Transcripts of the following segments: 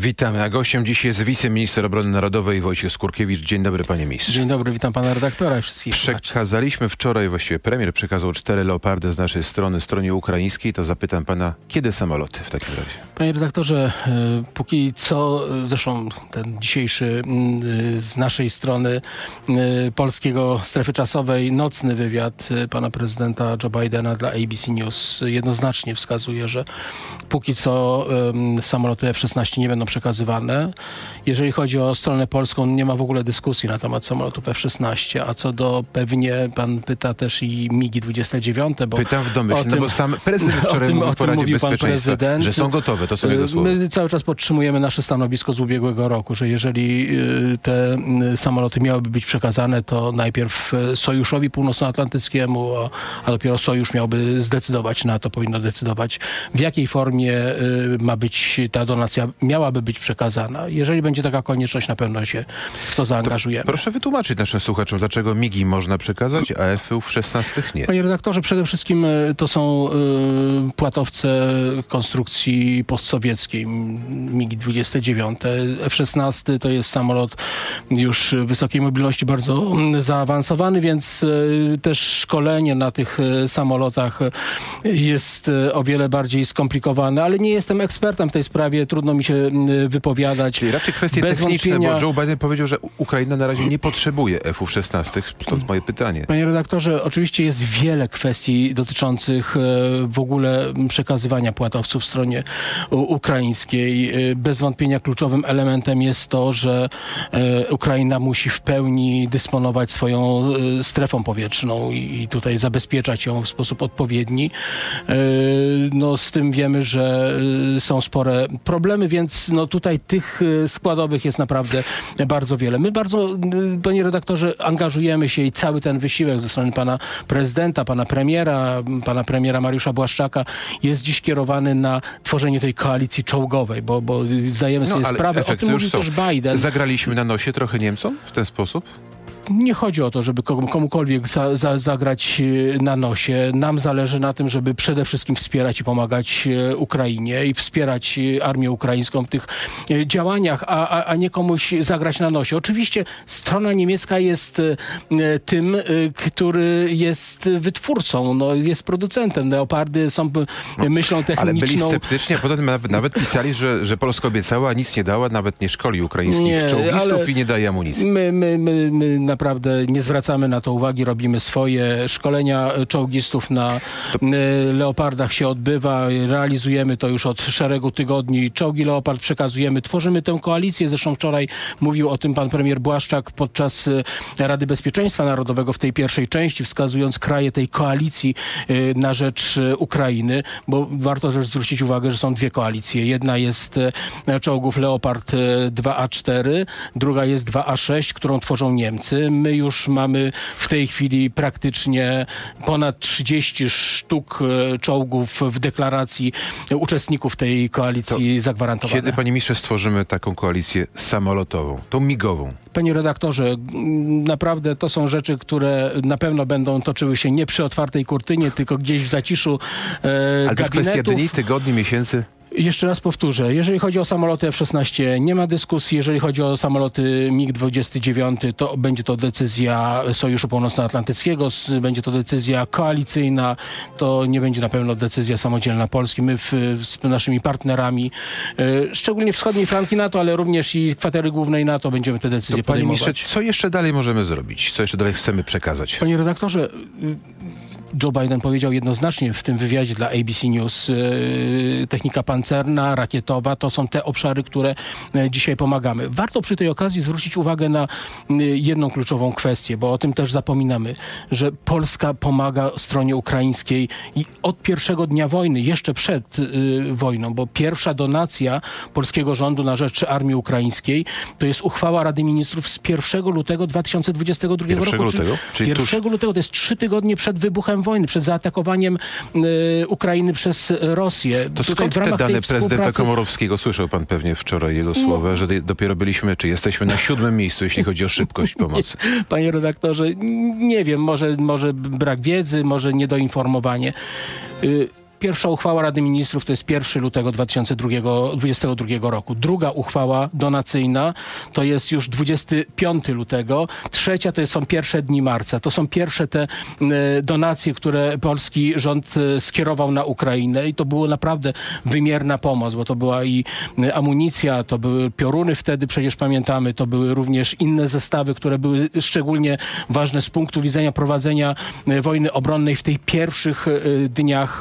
Witamy. A gościem dziś jest wiceminister obrony narodowej Wojciech Skurkiewicz. Dzień dobry, panie ministrze. Dzień dobry, witam pana redaktora i wszystkich. Przekazaliśmy wczoraj, właściwie premier przekazał 4 Leopardy z naszej strony, stronie ukraińskiej. To zapytam pana, kiedy samoloty w takim razie? Panie redaktorze, póki co, zresztą ten dzisiejszy z naszej strony polskiego strefy czasowej nocny wywiad pana prezydenta Joe Bidena dla ABC News jednoznacznie wskazuje, że póki co samoloty F-16 nie będą przekazywane. Jeżeli chodzi o stronę polską, nie ma w ogóle dyskusji na temat samolotów F-16, a co do pewnie, pan pyta też i MiG-29, bo... Pytam w domyśle, no bo sam prezydent wczoraj mówił po Radzie Bezpieczeństwa, że są gotowe, to są jego słowa. My cały czas podtrzymujemy nasze stanowisko z ubiegłego roku, że jeżeli te samoloty miałyby być przekazane, to najpierw Sojuszowi Północnoatlantyckiemu, a dopiero Sojusz miałby zdecydować, NATO powinno decydować, w jakiej formie ma być ta donacja, miałaby być przekazana. Jeżeli będzie taka konieczność, na pewno się w to zaangażujemy. To proszę wytłumaczyć naszym słuchaczom, dlaczego MiG-i można przekazać, a F-16 nie. Panie redaktorze, przede wszystkim to są płatowce konstrukcji postsowieckiej, MiG-29. F-16 to jest samolot już wysokiej mobilności, bardzo zaawansowany, więc też szkolenie na tych samolotach jest o wiele bardziej skomplikowane, ale nie jestem ekspertem w tej sprawie, trudno mi się wypowiadać. Czyli raczej kwestie techniczne, bo Joe Biden powiedział, że Ukraina na razie nie potrzebuje F-16, stąd moje pytanie. Panie redaktorze, oczywiście jest wiele kwestii dotyczących w ogóle przekazywania płatowców w stronie ukraińskiej. Bez wątpienia kluczowym elementem jest to, że Ukraina musi w pełni dysponować swoją strefą powietrzną i tutaj zabezpieczać ją w sposób odpowiedni. No, z tym wiemy, że są spore problemy, więc no tutaj tych składowych jest naprawdę bardzo wiele. My bardzo, panie redaktorze, angażujemy się i cały ten wysiłek ze strony pana prezydenta, pana premiera Mariusza Błaszczaka jest dziś kierowany na tworzenie tej koalicji czołgowej, bo zdajemy sobie sprawę, o tym mówi też Biden. Zagraliśmy na nosie trochę Niemcom w ten sposób? Nie chodzi o to, żeby komukolwiek zagrać na nosie. Nam zależy na tym, żeby przede wszystkim wspierać i pomagać Ukrainie i wspierać armię ukraińską w tych działaniach, a nie komuś zagrać na nosie. Oczywiście strona niemiecka jest tym, który jest wytwórcą, no, jest producentem. Leopardy są myślą techniczną. Ale byli sceptyczni, a potem nawet pisali, że Polska obiecała, nic nie dała, nawet nie szkoli ukraińskich czołgistów i nie daje amunicji. My naprawdę nie zwracamy na to uwagi, robimy swoje. Szkolenia czołgistów na Leopardach się odbywa, realizujemy to już od szeregu tygodni. Czołgi Leopard przekazujemy, tworzymy tę koalicję. Zresztą wczoraj mówił o tym pan premier Błaszczak podczas Rady Bezpieczeństwa Narodowego w tej pierwszej części, wskazując kraje tej koalicji na rzecz Ukrainy, bo warto też zwrócić uwagę, że są dwie koalicje. Jedna jest czołgów Leopard 2A4, druga jest 2A6, którą tworzą Niemcy. My już mamy w tej chwili praktycznie ponad 30 sztuk czołgów w deklaracji uczestników tej koalicji zagwarantowanych. Kiedy, panie ministrze, stworzymy taką koalicję samolotową, tą migową? Panie redaktorze, naprawdę to są rzeczy, które na pewno będą toczyły się nie przy otwartej kurtynie, tylko gdzieś w zaciszu gabinetów. Ale to jest kwestia dni, tygodni, miesięcy? Jeszcze raz powtórzę, jeżeli chodzi o samoloty F-16, nie ma dyskusji. Jeżeli chodzi o samoloty MiG-29, to będzie to decyzja Sojuszu Północnoatlantyckiego, będzie to decyzja koalicyjna, to nie będzie na pewno decyzja samodzielna Polski. My z naszymi partnerami, szczególnie wschodniej flanki NATO, ale również i kwatery głównej NATO, będziemy te decyzje podejmować. Panie ministrze, co jeszcze dalej możemy zrobić? Co jeszcze dalej chcemy przekazać? Panie redaktorze, Joe Biden powiedział jednoznacznie w tym wywiadzie dla ABC News, technika pancerna, rakietowa, to są te obszary, które dzisiaj pomagamy. Warto przy tej okazji zwrócić uwagę na jedną kluczową kwestię, bo o tym też zapominamy, że Polska pomaga stronie ukraińskiej i od pierwszego dnia wojny, jeszcze przed wojną, bo pierwsza donacja polskiego rządu na rzecz armii ukraińskiej to jest uchwała Rady Ministrów z 1 lutego 2022 roku. Czyli 1 lutego, to jest 3 tygodnie przed wybuchem wojny, przed zaatakowaniem Ukrainy przez Rosję. To skąd te dane prezydenta Komorowskiego? Słyszał pan pewnie wczoraj jego słowa, że dopiero byliśmy, czy jesteśmy na 7. miejscu, jeśli chodzi o szybkość pomocy. Panie redaktorze, nie wiem, może brak wiedzy, może niedoinformowanie. Pierwsza uchwała Rady Ministrów to jest 1 lutego 2022 roku. Druga uchwała donacyjna to jest już 25 lutego. Trzecia to są pierwsze dni marca. To są pierwsze te donacje, które polski rząd skierował na Ukrainę i to była naprawdę wymierna pomoc, bo to była i amunicja, to były pioruny wtedy, przecież pamiętamy, to były również inne zestawy, które były szczególnie ważne z punktu widzenia prowadzenia wojny obronnej w tych pierwszych dniach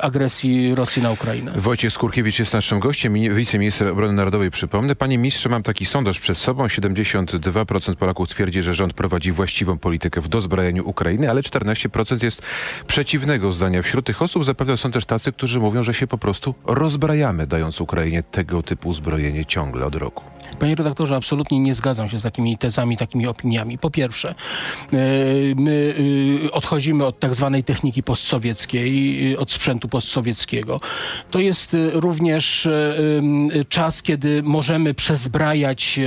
agresji Rosji na Ukrainę. Wojciech Skurkiewicz jest naszym gościem, wiceminister obrony narodowej, przypomnę. Panie ministrze, mam taki sondaż przed sobą. 72% Polaków twierdzi, że rząd prowadzi właściwą politykę w dozbrajaniu Ukrainy, ale 14% jest przeciwnego zdania. Wśród tych osób zapewne są też tacy, którzy mówią, że się po prostu rozbrajamy, dając Ukrainie tego typu uzbrojenie ciągle od roku. Panie redaktorze, absolutnie nie zgadzam się z takimi tezami, takimi opiniami. Po pierwsze, my odchodzimy od tak zwanej techniki postsowieckiej, od sprzętu postsowieckiego. To jest również czas, kiedy możemy przezbrajać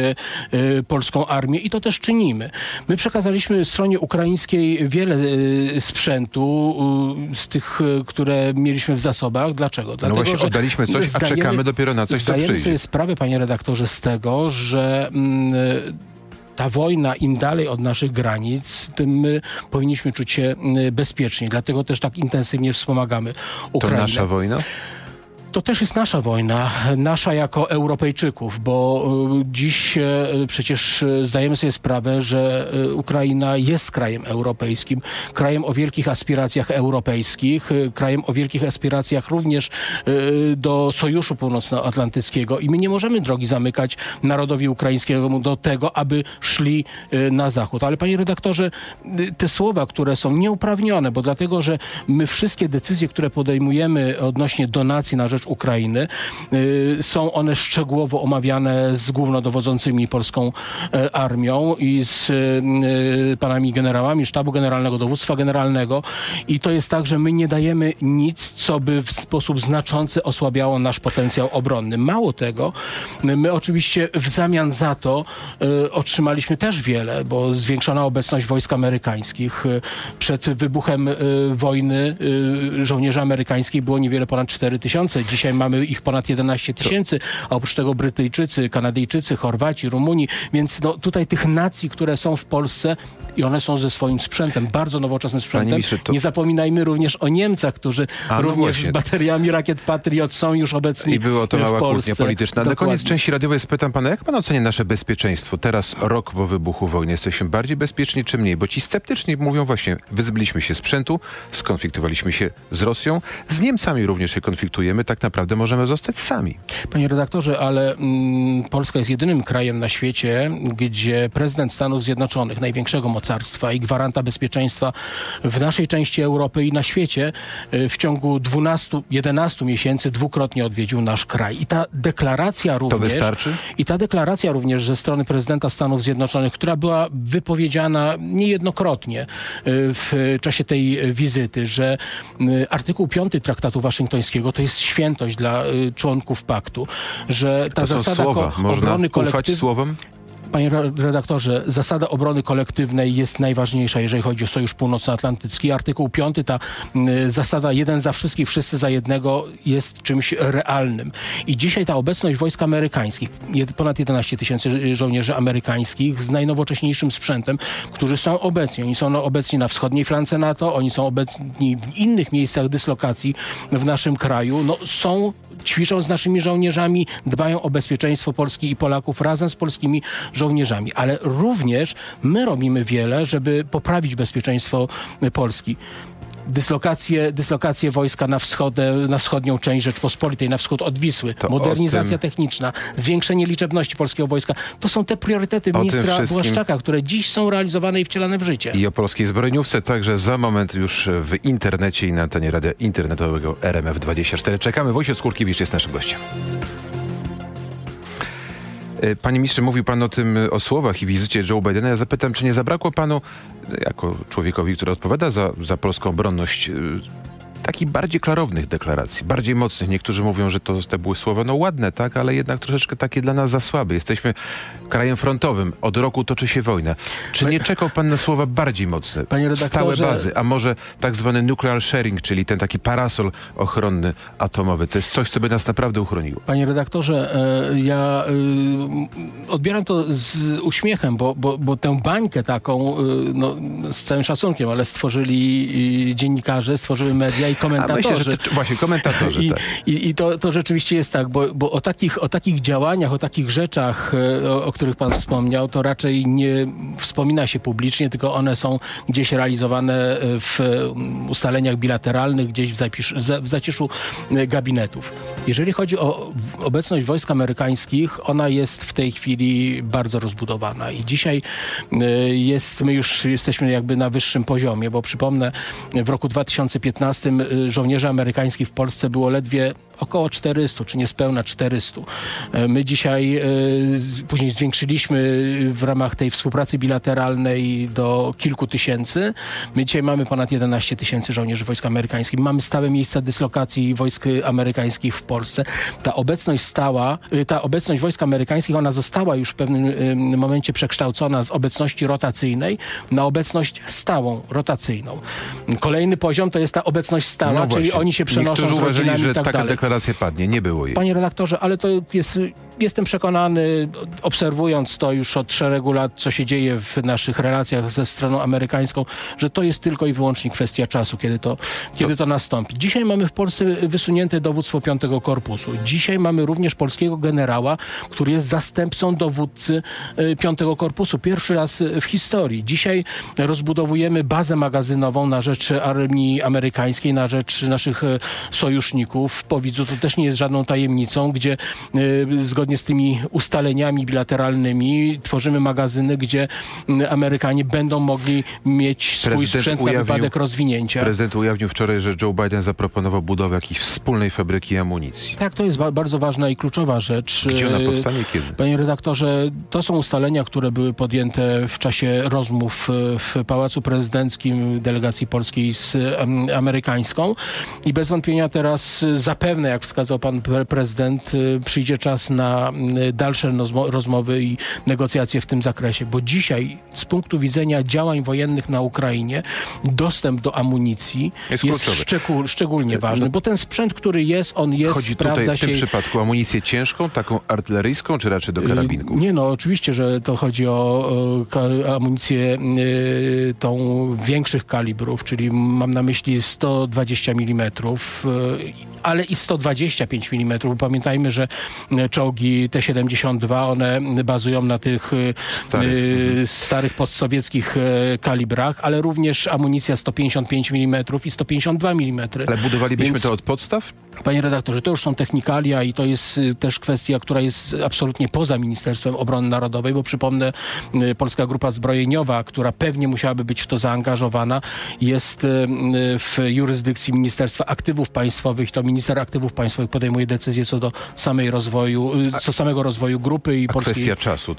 polską armię i to też czynimy. My przekazaliśmy stronie ukraińskiej wiele sprzętu z tych, które mieliśmy w zasobach. Dlaczego? Dlatego, no właśnie, oddaliśmy coś, a czekamy dopiero na coś, co przyjdzie. Zdajemy sobie sprawę, panie redaktorze, z tego, że ta wojna im dalej od naszych granic, tym my powinniśmy czuć się bezpieczni. Dlatego też tak intensywnie wspomagamy Ukrainę. To nasza wojna? To też jest nasza wojna, nasza jako Europejczyków, bo dziś przecież zdajemy sobie sprawę, że Ukraina jest krajem europejskim, krajem o wielkich aspiracjach europejskich, krajem o wielkich aspiracjach również do Sojuszu Północnoatlantyckiego i my nie możemy drogi zamykać narodowi ukraińskiemu do tego, aby szli na zachód. Ale panie redaktorze, te słowa, które są nieuprawnione, bo dlatego, że my wszystkie decyzje, które podejmujemy odnośnie donacji na rzecz Ukrainy. Są one szczegółowo omawiane z głównodowodzącymi polską armią i z panami generałami Sztabu Generalnego, Dowództwa Generalnego i to jest tak, że my nie dajemy nic, co by w sposób znaczący osłabiało nasz potencjał obronny. Mało tego, my oczywiście w zamian za to otrzymaliśmy też wiele, bo zwiększona obecność wojsk amerykańskich. Przed wybuchem wojny żołnierzy amerykańskich było niewiele ponad 4000. Dzisiaj mamy ich ponad 11 000, a oprócz tego Brytyjczycy, Kanadyjczycy, Chorwaci, Rumuni, więc no, tutaj tych nacji, które są w Polsce i one są ze swoim sprzętem, bardzo nowoczesnym sprzętem. Mistrze, to... Nie zapominajmy również o Niemcach, którzy również z bateriami rakiet Patriot są już obecni w Polsce. I było to mała kłótnia polityczna. Dokładnie. Na koniec części radiowej spytam pana, jak pan ocenia nasze bezpieczeństwo? Teraz rok po wybuchu wojny jesteśmy bardziej bezpieczni czy mniej? Bo ci sceptyczni mówią właśnie, wyzbyliśmy się sprzętu, skonfliktowaliśmy się z Rosją, z Niemcami również się konfliktujemy, tak naprawdę możemy zostać sami. Panie redaktorze, ale Polska jest jedynym krajem na świecie, gdzie prezydent Stanów Zjednoczonych, największego mocarstwa i gwaranta bezpieczeństwa w naszej części Europy i na świecie w ciągu 11 miesięcy dwukrotnie odwiedził nasz kraj. I ta deklaracja również... To wystarczy? I ta deklaracja również ze strony prezydenta Stanów Zjednoczonych, która była wypowiedziana niejednokrotnie w czasie tej wizyty, że artykuł 5 Traktatu Waszyngtońskiego to jest świętość dla członków paktu, że ta zasada obrony kolektywnej... Panie redaktorze, zasada obrony kolektywnej jest najważniejsza, jeżeli chodzi o Sojusz Północnoatlantycki. Artykuł 5, ta zasada jeden za wszystkich, wszyscy za jednego jest czymś realnym. I dzisiaj ta obecność wojsk amerykańskich, ponad 11 000 żołnierzy amerykańskich z najnowocześniejszym sprzętem, którzy są obecni. Oni są obecni na wschodniej flance NATO, oni są obecni w innych miejscach dyslokacji w naszym kraju. No, są... Ćwiczą z naszymi żołnierzami, dbają o bezpieczeństwo Polski i Polaków razem z polskimi żołnierzami. Ale również my robimy wiele, żeby poprawić bezpieczeństwo Polski. Dyslokacje wojska na wschodnią część Rzeczpospolitej, na wschód od Wisły, modernizacja techniczna, zwiększenie liczebności polskiego wojska. To są te priorytety ministra Błaszczaka, które dziś są realizowane i wcielane w życie. I o polskiej zbrojeniówce także za moment już w internecie i na antenie radia internetowego RMF24. Czekamy. Wojciech Skurkiewicz jest naszym gościem. Panie ministrze, mówił pan o słowach i wizycie Joe Bidena. Ja zapytam, czy nie zabrakło panu, jako człowiekowi, który odpowiada za polską obronność, takich bardziej klarownych deklaracji, bardziej mocnych. Niektórzy mówią, że to były słowa, no ładne, tak, ale jednak troszeczkę takie dla nas za słabe. Jesteśmy krajem frontowym, od roku toczy się wojna. Czy nie czekał pan na słowa bardziej mocne, stałe bazy, a może tak zwany nuclear sharing, czyli ten taki parasol ochronny atomowy? To jest coś, co by nas naprawdę uchroniło. Panie redaktorze, ja odbieram to z uśmiechem, bo tę bańkę taką, no, z całym szacunkiem, ale stworzyli dziennikarze, stworzyły media i komentatorzy. Myślę, że właśnie komentatorzy. Tak. I to rzeczywiście jest tak, bo o takich działaniach, o takich rzeczach, o których pan wspomniał, to raczej nie wspomina się publicznie, tylko one są gdzieś realizowane w ustaleniach bilateralnych, gdzieś w zaciszu gabinetów. Jeżeli chodzi o obecność wojsk amerykańskich, ona jest w tej chwili bardzo rozbudowana i dzisiaj jesteśmy jakby na wyższym poziomie, bo przypomnę, w roku 2015 żołnierzy amerykańskich w Polsce było ledwie około 400, czy niespełna 400. My dzisiaj później zwiększyliśmy w ramach tej współpracy bilateralnej do kilku tysięcy. My dzisiaj mamy ponad 11 tysięcy żołnierzy wojsk amerykańskich. Mamy stałe miejsca dyslokacji wojsk amerykańskich w Polsce. Ta obecność wojsk amerykańskich, ona została już w pewnym momencie przekształcona z obecności rotacyjnej na obecność stałą, rotacyjną. Kolejny poziom to jest ta obecność stała, no właśnie, czyli oni się przenoszą z rodzinami i tak dalej. Deklaracja padnie, nie było jej. Panie redaktorze, ale to jest... Jestem przekonany, obserwując to już od szeregu lat, co się dzieje w naszych relacjach ze stroną amerykańską, że to jest tylko i wyłącznie kwestia czasu, kiedy to nastąpi. Dzisiaj mamy w Polsce wysunięte dowództwo Piątego Korpusu. Dzisiaj mamy również polskiego generała, który jest zastępcą dowódcy Piątego Korpusu. Pierwszy raz w historii. Dzisiaj rozbudowujemy bazę magazynową na rzecz armii amerykańskiej, na rzecz naszych sojuszników. W Powidzu to też nie jest żadną tajemnicą, gdzie zgodnie z tymi ustaleniami bilateralnymi tworzymy magazyny, gdzie Amerykanie będą mogli mieć swój sprzęt na wypadek rozwinięcia. Prezydent ujawnił wczoraj, że Joe Biden zaproponował budowę jakiejś wspólnej fabryki amunicji. Tak, to jest bardzo ważna i kluczowa rzecz. Gdzie ona powstanie, kiedy? Panie redaktorze, to są ustalenia, które były podjęte w czasie rozmów w Pałacu Prezydenckim delegacji polskiej z amerykańską i bez wątpienia teraz zapewne, jak wskazał pan prezydent, przyjdzie czas na dalsze rozmowy i negocjacje w tym zakresie, bo dzisiaj z punktu widzenia działań wojennych na Ukrainie dostęp do amunicji jest szczególnie ważny, bo ten sprzęt, który jest, on jest, chodzi sprawdza tutaj w tym przypadku amunicję ciężką, taką artyleryjską, czy raczej do karabinków? Nie, no oczywiście, że to chodzi o amunicję tą większych kalibrów, czyli mam na myśli 120 mm, ale i 125 mm. Pamiętajmy, że czołgi T-72, one bazują na tych starych postsowieckich kalibrach, ale również amunicja 155 mm i 152 mm. Ale budowalibyśmy to od podstaw? Panie redaktorze, to już są technikalia i to jest też kwestia, która jest absolutnie poza Ministerstwem Obrony Narodowej, bo przypomnę, Polska Grupa Zbrojeniowa, która pewnie musiałaby być w to zaangażowana, jest w jurysdykcji Ministerstwa Aktywów Państwowych. To minister aktywów państwowych podejmuje decyzję co do samego rozwoju grupy i polskiej... Kwestia czasu,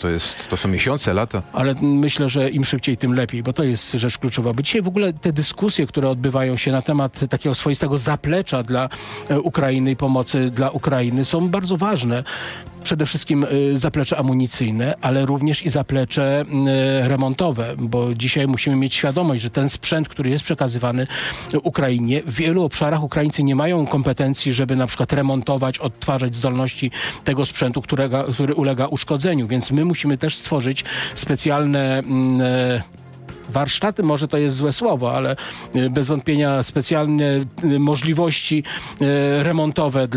to są miesiące, lata? Ale myślę, że im szybciej, tym lepiej, bo to jest rzecz kluczowa. Bo dzisiaj w ogóle te dyskusje, które odbywają się na temat takiego swoistego zaplecza dla Ukrainy i pomocy dla Ukrainy, są bardzo ważne. Przede wszystkim zaplecze amunicyjne, ale również i zaplecze remontowe, bo dzisiaj musimy mieć świadomość, że ten sprzęt, który jest przekazywany Ukrainie, w wielu obszarach Ukraińcy nie mają kompetencji, żeby na przykład remontować, odtwarzać zdolności tego sprzętu, który ulega uszkodzeniu, więc my musimy też stworzyć specjalne... warsztaty, może to jest złe słowo, ale bez wątpienia specjalne możliwości remontowe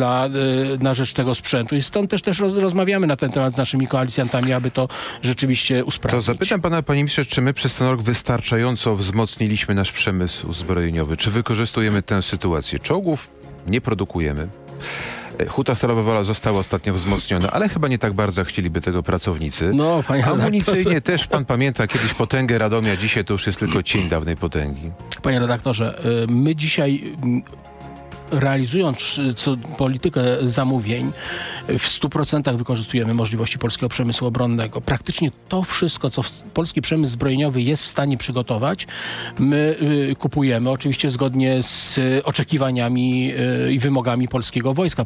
na rzecz tego sprzętu. I stąd też rozmawiamy na ten temat z naszymi koalicjantami, aby to rzeczywiście usprawnić. To zapytam pana, panie ministrze, czy my przez ten rok wystarczająco wzmocniliśmy nasz przemysł uzbrojeniowy? Czy wykorzystujemy tę sytuację? Czołgów nie produkujemy. Huta Stalowa Wola została ostatnio wzmocniona, ale chyba nie tak bardzo chcieliby tego pracownicy. No, panie amunicyjnie też pan pamięta kiedyś potęgę Radomia, dzisiaj to już jest tylko cień dawnej potęgi. Panie redaktorze, my dzisiaj realizując politykę zamówień, w 100% wykorzystujemy możliwości polskiego przemysłu obronnego. Praktycznie to wszystko, co polski przemysł zbrojeniowy jest w stanie przygotować, my kupujemy oczywiście zgodnie z oczekiwaniami i wymogami polskiego wojska,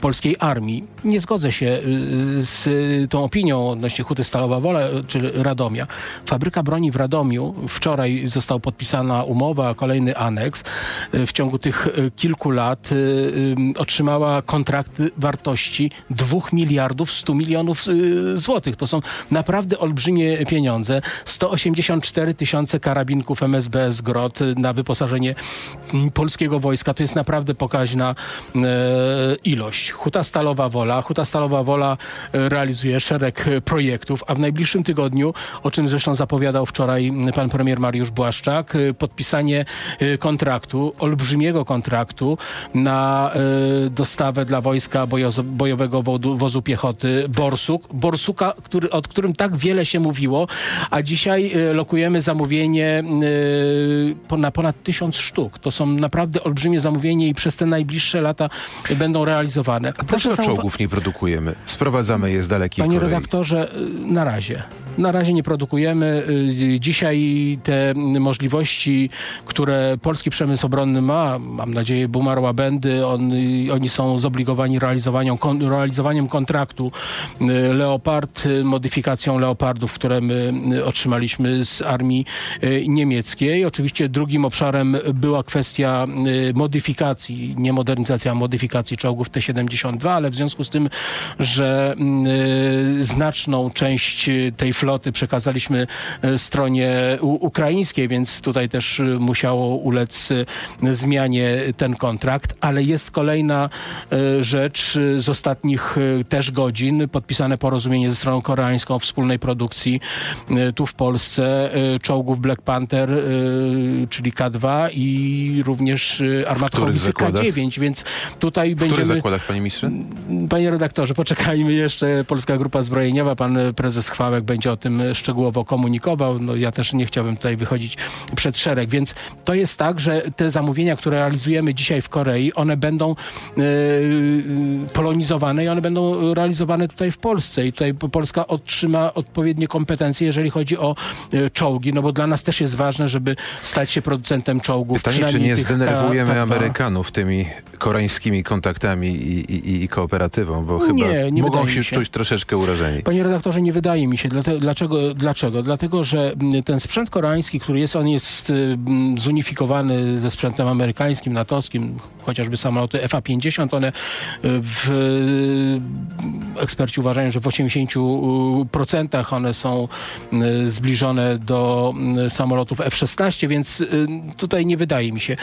polskiej armii. Nie zgodzę się z tą opinią odnośnie Huty Stalowa Wola czy Radomia. Fabryka broni w Radomiu, wczoraj została podpisana umowa, kolejny aneks. W ciągu tych kilku lat otrzymała kontrakt wartości 2 miliardów 100 milionów złotych. To są naprawdę olbrzymie pieniądze. 184 tysiące karabinków MSBS Grot na wyposażenie polskiego wojska. To jest naprawdę pokaźna ilość. Huta Stalowa Wola realizuje szereg projektów, a w najbliższym tygodniu, o czym zresztą zapowiadał wczoraj pan premier Mariusz Błaszczak, podpisanie kontraktu, olbrzymiego kontraktu na dostawę dla wojska bojowego wozu piechoty Borsuka, o którym tak wiele się mówiło, a dzisiaj lokujemy zamówienie na ponad 1000 sztuk. To są naprawdę olbrzymie zamówienie i przez te najbliższe lata będą realizowane. A dlaczego czołgów nie produkujemy? Sprowadzamy je z dalekiej Korei. Panie redaktorze, na razie nie produkujemy. Dzisiaj te możliwości, które polski przemysł obronny ma, mam nadzieję Bumar, Łabędy, oni są zobligowani realizowaniem kontraktu Leopard, modyfikacją Leopardów, które my otrzymaliśmy z armii niemieckiej. Oczywiście drugim obszarem była kwestia modyfikacji, nie modernizacja, a modyfikacji czołgów T-72, ale w związku z tym, że znaczną część tej floty przekazaliśmy stronie ukraińskiej, więc tutaj też musiało ulec zmianie ten kontrakt, ale jest kolejna rzecz z ostatnich też godzin, podpisane porozumienie ze stroną koreańską o wspólnej produkcji tu w Polsce czołgów Black Panther, czyli K2 i również armat haubicy K9, więc tutaj będziemy... W których zakładach, panie ministrze? Panie redaktorze, poczekajmy jeszcze. Polska Grupa Zbrojeniowa, pan prezes Chwałek będzie o tym szczegółowo komunikował. No, ja też nie chciałbym tutaj wychodzić przed szereg, więc to jest tak, że te zamówienia, które realizujemy dzisiaj w Korei, one będą polonizowane i one będą realizowane tutaj w Polsce i tutaj Polska otrzyma odpowiednie kompetencje, jeżeli chodzi o czołgi, no bo dla nas też jest ważne, żeby stać się producentem czołgów. Pytanie, czy nie zdenerwujemy Amerykanów tymi koreańskimi kontaktami i kooperatywą, bo chyba mogą się czuć troszeczkę urażeni. Panie redaktorze, nie wydaje mi się. Dlaczego? Dlatego, że ten sprzęt koreański, który jest, on jest zunifikowany ze sprzętem amerykańskim, natowskim, chociażby samoloty FA-50, one eksperci uważają, że w 80% one są zbliżone do samolotów F-16, więc tutaj nie wydaje mi się.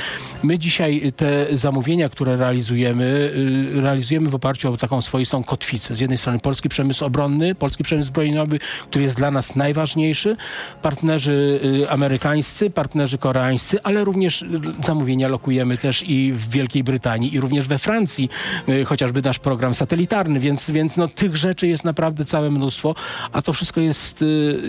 My dzisiaj te zamówienia, które realizujemy w oparciu o taką swoistą kotwicę. Z jednej strony polski przemysł obronny, polski przemysł zbrojeniowy, który jest dla nas najważniejszy, partnerzy amerykańscy, partnerzy koreańscy, ale również zamówienia lokujemy też i w Wielkiej Brytanii, i również we Francji, chociażby nasz program satelitarny, więc no, tych rzeczy jest naprawdę całe mnóstwo, a to wszystko jest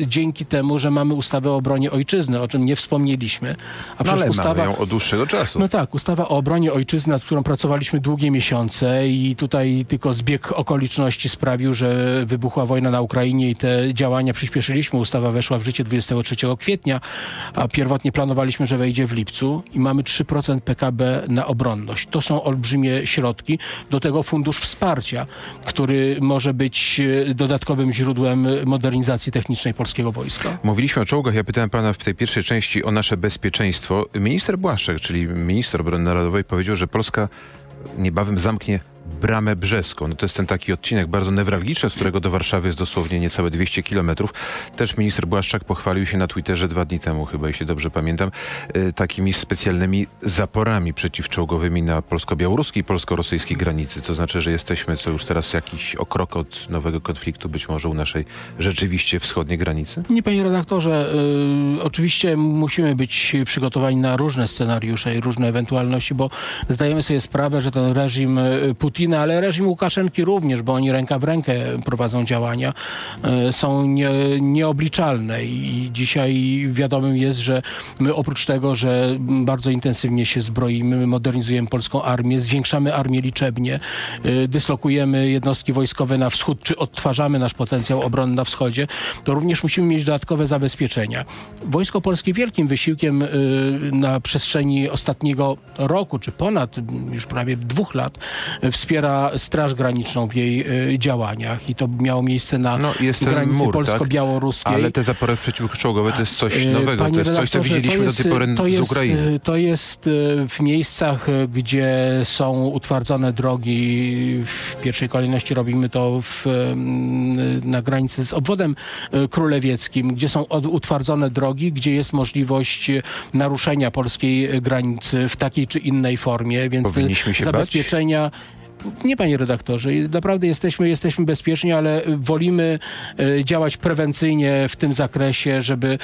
dzięki temu, że mamy ustawę o obronie ojczyzny, o czym nie wspomnieliśmy. A przecież mamy ją od dłuższego czasu. No tak, ustawa o obronie ojczyzny, nad którą pracowaliśmy długie miesiące i tutaj tylko zbieg okoliczności sprawił, że wybuchła wojna na Ukrainie i te działania przyspieszyliśmy. Ustawa weszła w życie 23 kwietnia, a pierwotnie planowaliśmy, że wejdzie w lipcu i mamy 3% PKB na obronność. To są olbrzymie środki. Do tego fundusz wsparcia, który może być dodatkowym źródłem modernizacji technicznej polskiego wojska. Mówiliśmy o czołgach. Ja pytałem pana w tej pierwszej części o nasze bezpieczeństwo. Minister Błaszczak, czyli minister obrony narodowej, powiedział, że Polska niebawem zamknie Bramę Brzeską. No to jest ten taki odcinek bardzo newralgiczny, z którego do Warszawy jest dosłownie niecałe 200 kilometrów. Też minister Błaszczak pochwalił się na Twitterze 2 dni temu chyba, jeśli dobrze pamiętam, takimi specjalnymi zaporami przeciwczołgowymi na polsko-białoruskiej, polsko-rosyjskiej granicy. To znaczy, że jesteśmy, co już teraz jakiś o krok od nowego konfliktu, być może u naszej rzeczywiście wschodniej granicy? Nie, panie redaktorze, oczywiście musimy być przygotowani na różne scenariusze i różne ewentualności, bo zdajemy sobie sprawę, że ten reżim Putina Putina, ale reżim Łukaszenki również, bo oni ręka w rękę prowadzą działania, są nieobliczalne i dzisiaj wiadomym jest, że my oprócz tego, że bardzo intensywnie się zbroimy, my modernizujemy polską armię, zwiększamy armię liczebnie, dyslokujemy jednostki wojskowe na wschód, czy odtwarzamy nasz potencjał obronny na wschodzie, to również musimy mieć dodatkowe zabezpieczenia. Wojsko Polskie wielkim wysiłkiem na przestrzeni ostatniego roku, czy ponad już prawie 2 lat, wspiera Straż Graniczną w jej działaniach i to miało miejsce na granicy polsko-białoruskiej. Ale te zapory przeciwczołgowe to jest coś nowego, to jest coś, co widzieliśmy do tej pory z Ukrainy. To jest w miejscach, gdzie są utwardzone drogi, w pierwszej kolejności robimy to na granicy z obwodem królewieckim, gdzie są utwardzone drogi, gdzie jest możliwość naruszenia polskiej granicy w takiej czy innej formie, więc zabezpieczenia... Nie, panie redaktorze, naprawdę jesteśmy bezpieczni, ale wolimy działać prewencyjnie w tym zakresie, żeby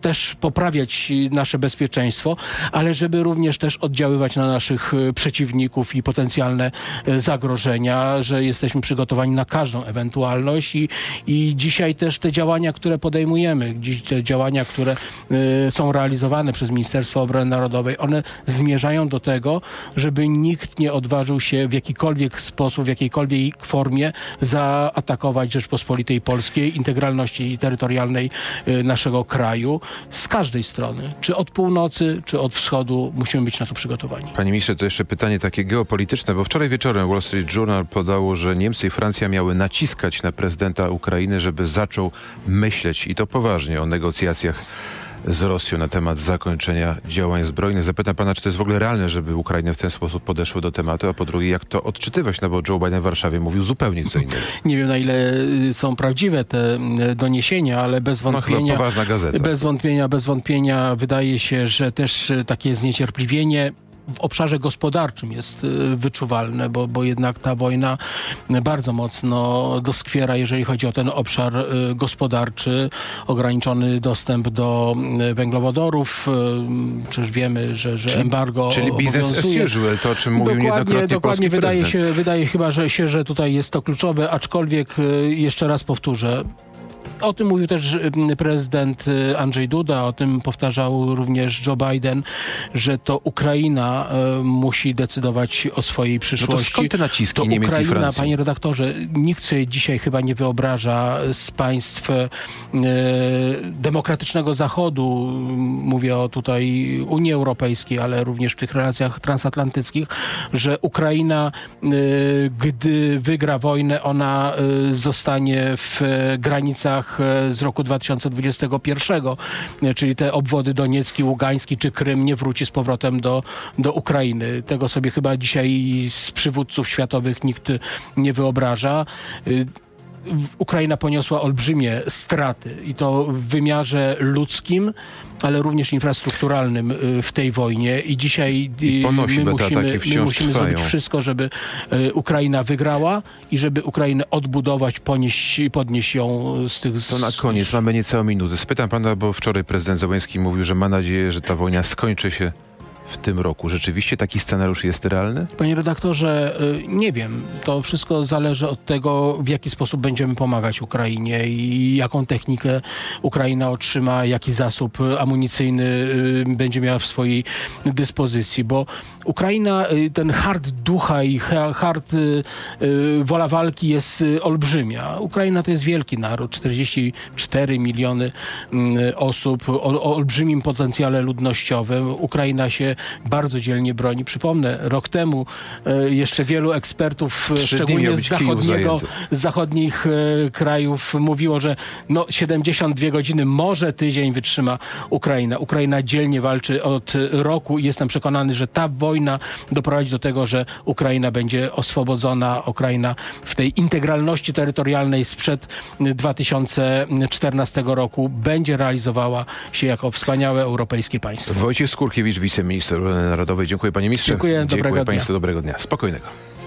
też poprawiać nasze bezpieczeństwo, ale żeby również też oddziaływać na naszych przeciwników i potencjalne zagrożenia, że jesteśmy przygotowani na każdą ewentualność i dzisiaj też te działania, które podejmujemy, te działania, które są realizowane przez Ministerstwo Obrony Narodowej, one zmierzają do tego, żeby nikt nie odważył się w jakikolwiek sposób, w jakiejkolwiek formie zaatakować Rzeczpospolitej Polskiej, integralności terytorialnej naszego kraju z każdej strony. Czy od północy, czy od wschodu musimy być na to przygotowani. Panie ministrze, to jeszcze pytanie takie geopolityczne, bo wczoraj wieczorem Wall Street Journal podało, że Niemcy i Francja miały naciskać na prezydenta Ukrainy, żeby zaczął myśleć i to poważnie o negocjacjach z Rosją na temat zakończenia działań zbrojnych. Zapytam pana, czy to jest w ogóle realne, żeby Ukraina w ten sposób podeszła do tematu, a po drugie, jak to odczytywać, no bo Joe Biden w Warszawie mówił zupełnie co innego. Nie wiem, na ile są prawdziwe te doniesienia, ale bez wątpienia wydaje się, że też takie zniecierpliwienie w obszarze gospodarczym jest wyczuwalne, bo jednak ta wojna bardzo mocno doskwiera, jeżeli chodzi o ten obszar gospodarczy. Ograniczony dostęp do węglowodorów. Przecież wiemy, że embargo obowiązuje. Czyli business as usual, to o czym mówił niejednokrotnie polski prezydent. Dokładnie, wydaje się, że tutaj jest to kluczowe, aczkolwiek jeszcze raz powtórzę, o tym mówił też prezydent Andrzej Duda, o tym powtarzał również Joe Biden, że to Ukraina musi decydować o swojej przyszłości. No to skąd te naciski to Niemiec Ukraina, i Francji? Panie redaktorze, nikt sobie dzisiaj chyba nie wyobraża z państw demokratycznego Zachodu, mówię o tutaj Unii Europejskiej, ale również w tych relacjach transatlantyckich, że Ukraina, gdy wygra wojnę, ona zostanie w granicach z roku 2021, czyli te obwody Doniecki, Ługański czy Krym nie wróci z powrotem do Ukrainy. Tego sobie chyba dzisiaj z przywódców światowych nikt nie wyobraża. Ukraina poniosła olbrzymie straty i to w wymiarze ludzkim, ale również infrastrukturalnym w tej wojnie i dzisiaj my musimy zrobić wszystko, żeby Ukraina wygrała i żeby Ukrainę odbudować, podnieść ją z tych... To na koniec, mamy niecałą minutę. Spytam pana, bo wczoraj prezydent Zełenski mówił, że ma nadzieję, że ta wojna skończy się w tym roku. Rzeczywiście taki scenariusz jest realny? Panie redaktorze, nie wiem. To wszystko zależy od tego, w jaki sposób będziemy pomagać Ukrainie i jaką technikę Ukraina otrzyma, jaki zasób amunicyjny będzie miała w swojej dyspozycji, bo Ukraina, ten hart ducha i hart wola walki jest olbrzymia. Ukraina to jest wielki naród, 44 miliony osób o olbrzymim potencjale ludnościowym. Ukraina się bardzo dzielnie broni. Przypomnę, rok temu jeszcze wielu ekspertów, szczególnie z zachodnich krajów mówiło, że 72 godziny, może tydzień wytrzyma Ukraina. Ukraina dzielnie walczy od roku i jestem przekonany, że ta wojna doprowadzi do tego, że Ukraina będzie oswobodzona, Ukraina w tej integralności terytorialnej sprzed 2014 roku będzie realizowała się jako wspaniałe europejskie państwo. Wojciech Skurkiewicz, wiceminister Minister Narodowej. Dziękuję, panie ministrze. Dziękuję państwu. Dobrego dnia. Spokojnego.